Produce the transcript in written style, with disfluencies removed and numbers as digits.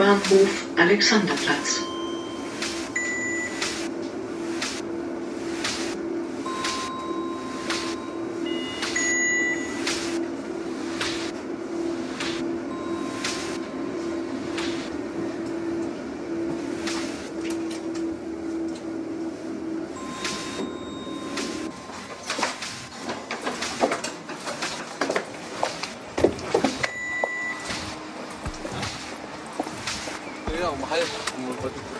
Bahnhof Alexanderplatz. Ja, halb.